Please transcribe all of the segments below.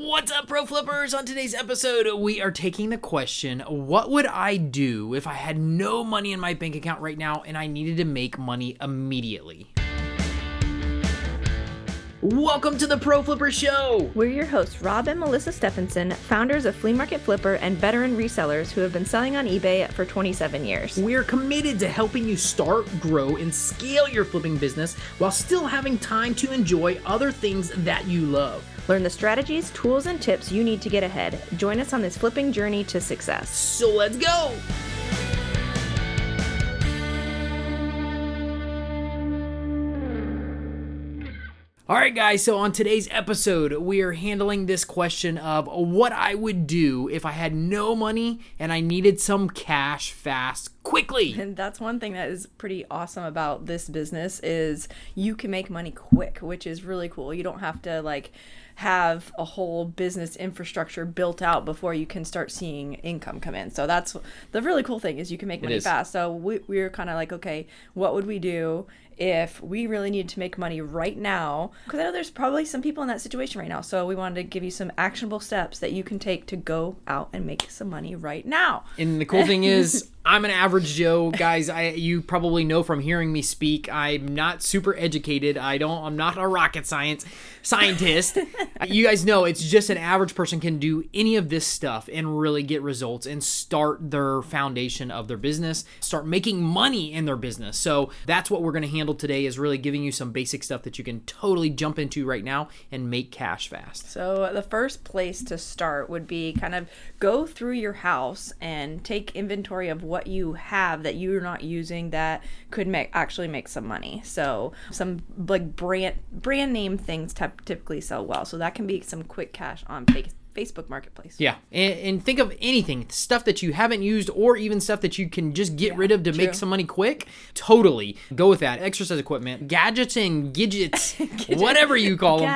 What's up, Pro Flippers? On today's episode, we are taking the question, what would I do if I had no money in my bank account right now and I needed to make money immediately? Welcome to the Pro Flipper Show. We're your hosts, Rob and Melissa Stephenson, founders of Flea Market Flipper and veteran resellers who have been selling on eBay for 27 years. We're committed to helping you start, grow, and scale your flipping business while still having time to enjoy other things that you love. Learn the strategies, tools, and tips you need to get ahead. Join us on this flipping journey to success. So let's go. All right, guys, so on today's episode, we are handling this question of what I would do if I had no money and I needed some cash fast, quickly. And that's one thing that is pretty awesome about this business is you can make money quick, which is really cool. You don't have to have a whole business infrastructure built out before you can start seeing income come in. So that's the really cool thing is you can make money fast. So we're kind of like, okay, what would we do if we really needed to make money right now? Because I know there's probably some people in that situation right now. So we wanted to give you some actionable steps that you can take to go out and make some money right now. And the cool thing is I'm an average Joe. Guys, you probably know from hearing me speak, I'm not super educated. I'm not a rocket scientist. You guys know it's just an average person can do any of this stuff and really get results and start their foundation of their business, start making money in their business. So that's what we're going to handle today is really giving you some basic stuff that you can totally jump into right now and make cash fast. So the first place to start would be kind of go through your house and take inventory of what you have that you're not using that could actually make some money. So some brand name things typically sell well. So that can be some quick cash on Facebook Marketplace. Yeah. And think of anything, stuff that you haven't used or even stuff that you can just get rid of to make some money quick. Totally. Go with that. Exercise equipment, gadgets and gidgets, whatever you call them.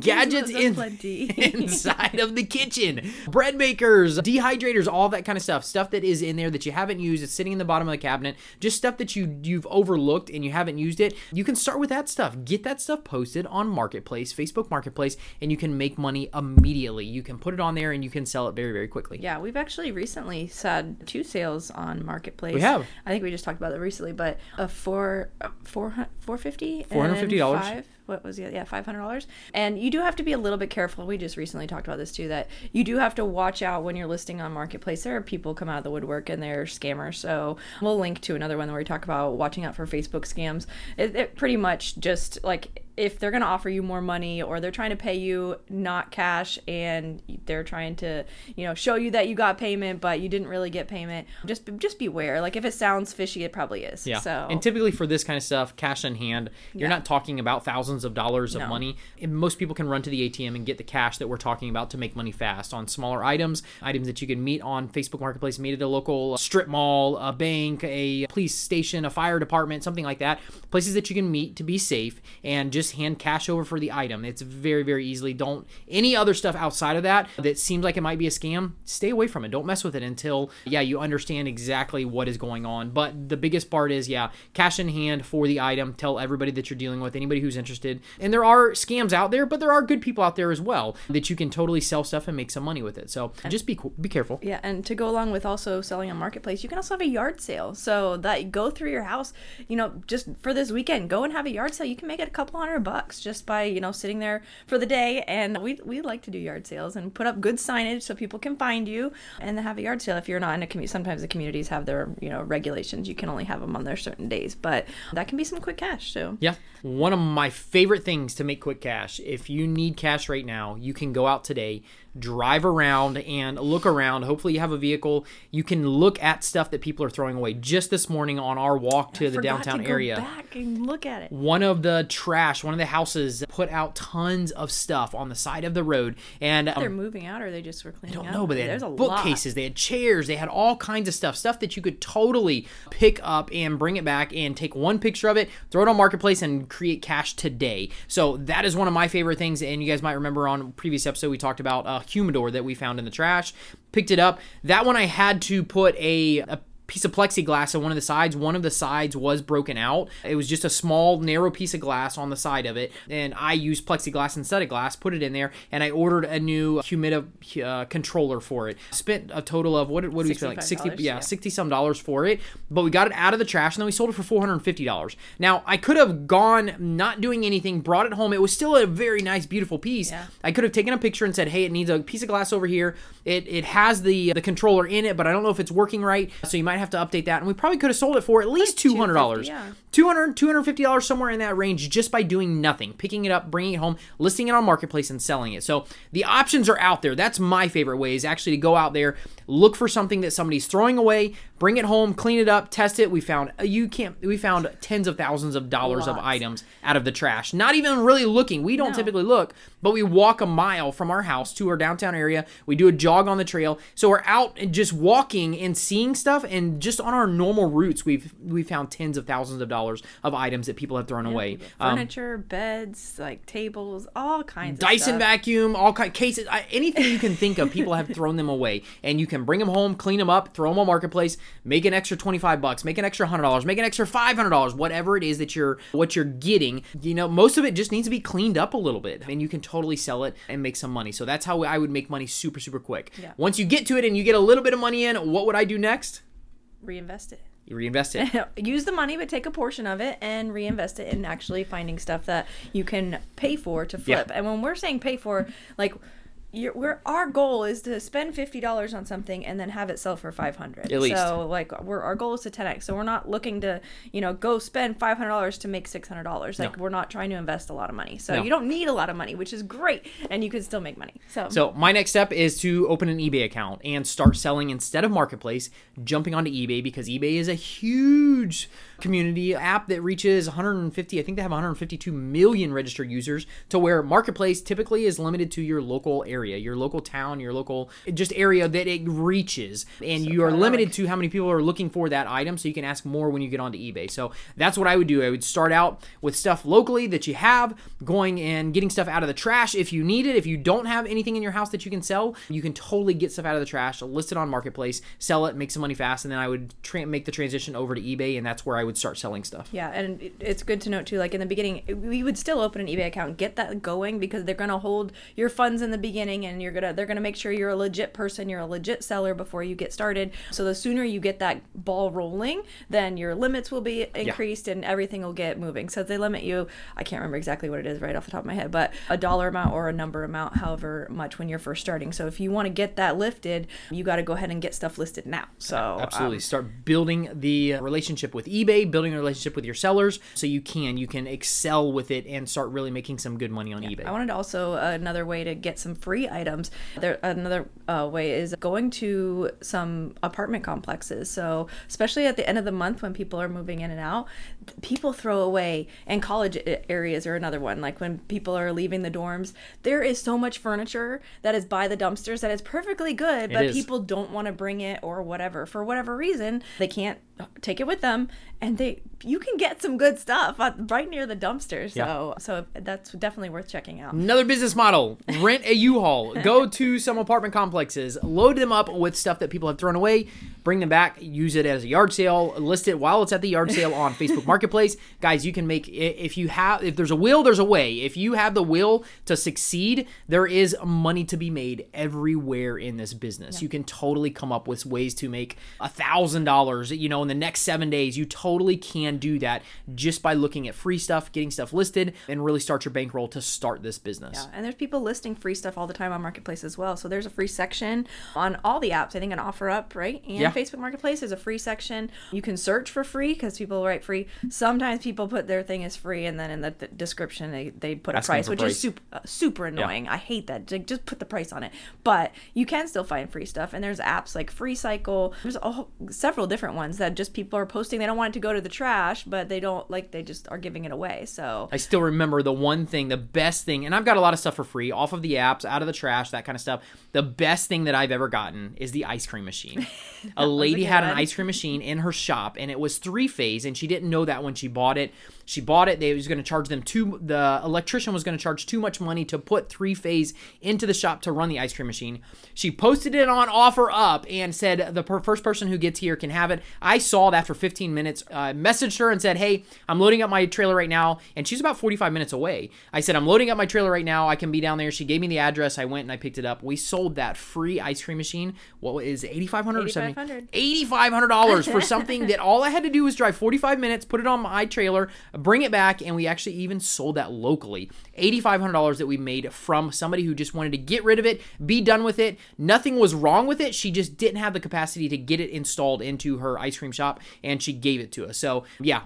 Gadgets inside of the kitchen. Bread makers, dehydrators, all that kind of stuff. Stuff that is in there that you haven't used. It's sitting in the bottom of the cabinet. Just stuff that you've overlooked and you haven't used it. You can start with that stuff. Get that stuff posted on Marketplace, Facebook Marketplace, and you can make money immediately. You can put it on there and you can sell it very, very quickly. Yeah, we've actually recently had 2 sales on Marketplace. We have. I think we just talked about that recently, but $450 and $500. And you do have to be a little bit careful. We just recently talked about this too, that you do have to watch out when you're listing on Marketplace. There are people come out of the woodwork and they're scammers. So we'll link to another one where we talk about watching out for Facebook scams. It pretty much just like if they're going to offer you more money or they're trying to pay you not cash and they're trying to, show you that you got payment, but you didn't really get payment, just beware. If it sounds fishy, it probably is. Yeah. So. And typically for this kind of stuff, cash in hand, you're not talking about thousands of dollars of money. And most people can run to the ATM and get the cash that we're talking about to make money fast on smaller items that you can meet on Facebook Marketplace, meet at a local strip mall, a bank, a police station, a fire department, something like that. Places that you can meet to be safe and just hand cash over for the item. It's very, very easily. Don't any other stuff outside of that seems like it might be a scam, stay away from it. Don't mess with it until, you understand exactly what is going on. But the biggest part is, cash in hand for the item. Tell everybody that you're dealing with, anybody who's interested. And there are scams out there, but there are good people out there as well that you can totally sell stuff and make some money with it. So just be careful. Yeah, and to go along with also selling on Marketplace, you can also have a yard sale. So that go through your house, just for this weekend, go and have a yard sale. You can make it a couple $100 just by sitting there for the day. And we like to do yard sales and put up good signage so people can find you and have a yard sale if you're not in a community. Sometimes the communities have their regulations. You can only have them on their certain days, but that can be some quick cash too. Yeah, one of my favorite things to make quick cash. If you need cash right now, you can go out today, drive around and look around. Hopefully you have a vehicle. You can look at stuff that people are throwing away. Just this morning on our walk to the downtown area, back and look at it. One of the houses put out tons of stuff on the side of the road. And they're moving out or they just were cleaning out? I don't know, but they had bookcases, they had chairs, they had all kinds of stuff that you could totally pick up and bring it back and take one picture of it, throw it on Marketplace and create cash today. So that is one of my favorite things. And you guys might remember on a previous episode, we talked about a humidor that we found in the trash, picked it up. That one I had to put a piece of plexiglass on one of the sides. One of the sides was broken out. It was just a small, narrow piece of glass on the side of it, and I used plexiglass instead of glass, put it in there, and I ordered a new humidity controller for it. Spent a total of, what did we spend, like $60 for it, but we got it out of the trash, and then we sold it for $450. Now, I could have gone not doing anything, brought it home. It was still a very nice, beautiful piece. Yeah. I could have taken a picture and said, hey, it needs a piece of glass over here. It has the controller in it, but I don't know if it's working right, so you might have to update that, and we probably could have sold it for at least $200, yeah. $200, $250, somewhere in that range, just by doing nothing, picking it up, bringing it home, listing it on Marketplace, and selling it. So the options are out there. That's my favorite way, is actually to go out there, look for something that somebody's throwing away, bring it home, clean it up, test it. We found tens of thousands of dollars of items out of the trash. Not even really looking. We don't typically look, but we walk a mile from our house to our downtown area. We do a jog on the trail, so we're out and just walking and seeing stuff. And just on our normal routes, we found tens of thousands of dollars of items that people have thrown away. Furniture, beds, like tables, all kinds. Dyson vacuum, all kinds, cases, anything you can think of. People have thrown them away, and you can bring them home, clean them up, throw them on Marketplace, make an extra $25, make an extra $100, make an extra $500, whatever it is that what you're getting. You know, most of it just needs to be cleaned up a little bit, and you can totally sell it and make some money. So that's how I would make money super, super quick. Yeah. Once you get to it and you get a little bit of money in, what would I do next? Reinvest it. Use the money, but take a portion of it and reinvest it in actually finding stuff that you can pay for to flip. Yeah. And when we're saying pay for, like, our goal is to spend $50 on something and then have it sell for $500. At least. So, like, our goal is to 10x. So we're not looking to, go spend $500 to make $600. Like, we're not trying to invest a lot of money. So you don't need a lot of money, which is great, and you can still make money. So my next step is to open an eBay account and start selling instead of Marketplace, jumping onto eBay, because eBay is a huge community app that reaches 150. I think they have 152 million registered users, to where Marketplace typically is limited to your local area, your local town, your local just area that it reaches, and you are limited to how many people are looking for that item, so you can ask more when you get onto eBay. So that's what I would do. I would start out with stuff locally that you have, going and getting stuff out of the trash if you need it. If you don't have anything in your house that you can sell, you can totally get stuff out of the trash, list it on Marketplace, sell it, make some money fast, and then I would make the transition over to eBay, and that's where I would start selling stuff. Yeah, and it's good to note too, like in the beginning, we would still open an eBay account, get that going, because they're going to hold your funds in the beginning, and they're gonna make sure you're a legit person, you're a legit seller before you get started. So the sooner you get that ball rolling, then your limits will be increased and everything will get moving. So if they limit you, I can't remember exactly what it is right off the top of my head, but a dollar amount or a number amount, however much, when you're first starting. So if you want to get that lifted, you got to go ahead and get stuff listed now. So absolutely, start building the relationship with eBay, building a relationship with your sellers, so you can excel with it and start really making some good money on eBay. I wanted also another way to get some free items. Another way is going to some apartment complexes. So especially at the end of the month when people are moving in and out, people throw away, and college areas are another one. Like when people are leaving the dorms, there is so much furniture that is by the dumpsters that is perfectly good, but people don't want to bring it or whatever. For whatever reason, they can't take it with them, and you can get some good stuff right near the dumpster. So that's definitely worth checking out. Another business model, rent a U-Haul. Go to some apartment complexes, load them up with stuff that people have thrown away, bring them back, use it as a yard sale, list it while it's at the yard sale on Facebook Marketplace. Guys, you can make, if there's a will, there's a way. If you have the will to succeed, there is money to be made everywhere in this business. Yeah. You can totally come up with ways to make $1,000, in the next 7 days. You totally can do that just by looking at free stuff, getting stuff listed, and really start your bankroll to start this business. Yeah, and there's people listing free stuff all the time on Marketplace as well. So there's a free section on all the apps. I think on OfferUp, right? And Facebook Marketplace is a free section. You can search for free, because people write free. Sometimes people put their thing as free, and then in the description they put a price, which is super annoying. Yeah. I hate that. Just put the price on it. But you can still find free stuff, and there's apps like Freecycle. There's several different ones that just people are posting. They don't want it to go to the trash, but they just are giving it away. So I still remember the best thing, and I've got a lot of stuff for free off of the apps, out of the trash, that kind of stuff. The best thing that I've ever gotten is the ice cream machine. a lady had an ice cream machine in her shop, and it was 3-phase, and she didn't know that when she bought it. She bought it. They was going to charge them too. The electrician was going to charge too much money to put 3-phase into the shop to run the ice cream machine. She posted it on OfferUp and said the first person who gets here can have it. I saw that for 15 minutes. I messaged her and said, hey, I'm loading up my trailer right now. And she's about 45 minutes away. I said, I'm loading up my trailer right now. I can be down there. She gave me the address. I went and I picked it up. We sold that free ice cream machine. What is it, $8,500 or $7,500? $8,500 for something that all I had to do was drive 45 minutes, put it on my trailer, bring it back, and we actually even sold that locally. $8,500 that we made from somebody who just wanted to get rid of it, be done with it. Nothing was wrong with it. She just didn't have the capacity to get it installed into her ice cream shop, and she gave it to us. So yeah,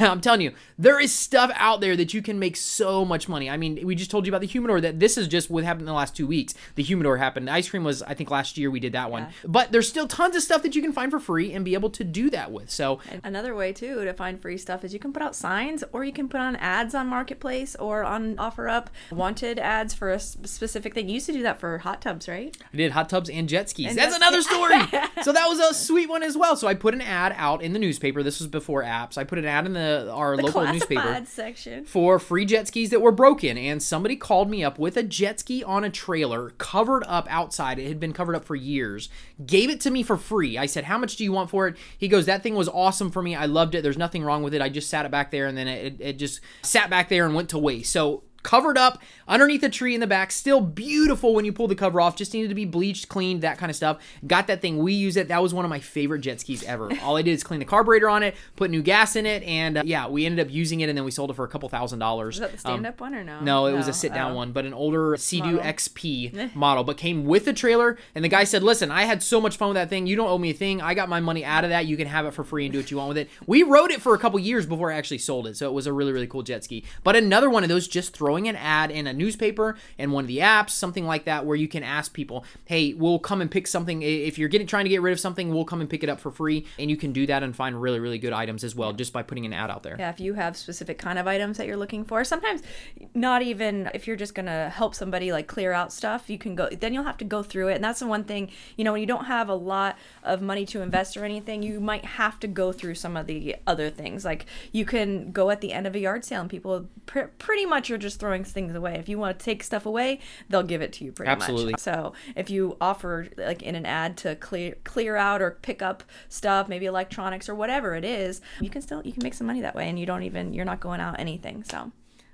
I'm telling you, there is stuff out there that you can make so much money. I mean, we just told you about the humidor. That this is just what happened in the last 2 weeks. The humidor happened. The ice cream was, I think last year we did that one. Yeah. But there's still tons of stuff that you can find for free and be able to do that with. So another way too to find free stuff is you can put out signs, or you can put on ads on Marketplace or on OfferUp, wanted ads for a specific thing. You used to do that for hot tubs, right? I did hot tubs and jet skis. And that's another story. So that was a sweet one as well. So I put an ad out in the newspaper. This was before apps. I put an ad in our local newspaper section for free jet skis that were broken, and somebody called me up with a jet ski on a trailer covered up outside. It had been covered up for years. Gave it to me for free. I said, how much do you want for it? He goes, that thing was awesome for me. I loved it. There's nothing wrong with it. I just sat it back there, and then it just sat back there and went to waste. So covered up underneath a tree in the back, still beautiful when you pull the cover off, just needed to be bleached, cleaned, that kind of stuff. Got that thing, we use it. That was one of my favorite jet skis ever. All I did is clean the carburetor on it, put new gas in it, and we ended up using it, and then we sold it for $2,000. Was that the stand-up one or no? No, it was a sit-down one, but an older Sea-Doo XP model, but came with a trailer, and the guy said, listen, I had so much fun with that thing. You don't owe me a thing. I got my money out of that. You can have it for free and do what you want with it. We rode it for a couple years before I actually sold it, so it was a really, really cool jet ski. But another one of those, just throwing an ad in a newspaper and one of the apps, something like that, where you can ask people, hey, we'll come and pick something. If you're trying to get rid of something, we'll come and pick it up for free. And you can do that and find really, really good items as well, just by putting an ad out there. Yeah, if you have specific kind of items that you're looking for, sometimes not even if you're just going to help somebody like clear out stuff, then you'll have to go through it. And that's the one thing, when you don't have a lot of money to invest or anything, you might have to go through some of the other things. Like you can go at the end of a yard sale and people pretty much are just throwing things away. If you want to take stuff away, they'll give it to you pretty Absolutely. Much. So if you offer like in an ad to clear out or pick up stuff, maybe electronics or whatever it is, you can make some money that way, and you're not going out anything. So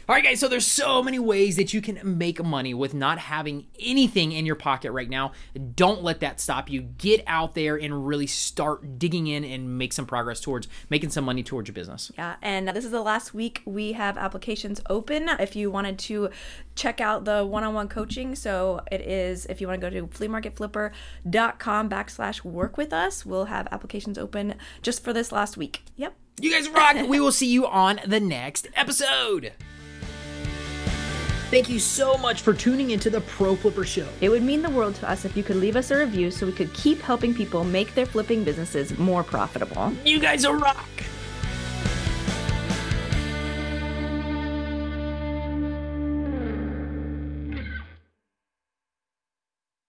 all right, guys, so there's so many ways that you can make money with not having anything in your pocket right now. Don't let that stop you. Get out there and really start digging in and make some progress towards making some money towards your business. Yeah, and this is the last week we have applications open. If you wanted to check out the one-on-one coaching, so it is, if you want to go to fleamarketflipper.com/work with us, we'll have applications open just for this last week. Yep. You guys rock. We will see you on the next episode. Thank you so much for tuning into the Pro Flipper Show. It would mean the world to us if you could leave us a review so we could keep helping people make their flipping businesses more profitable. You guys are rock!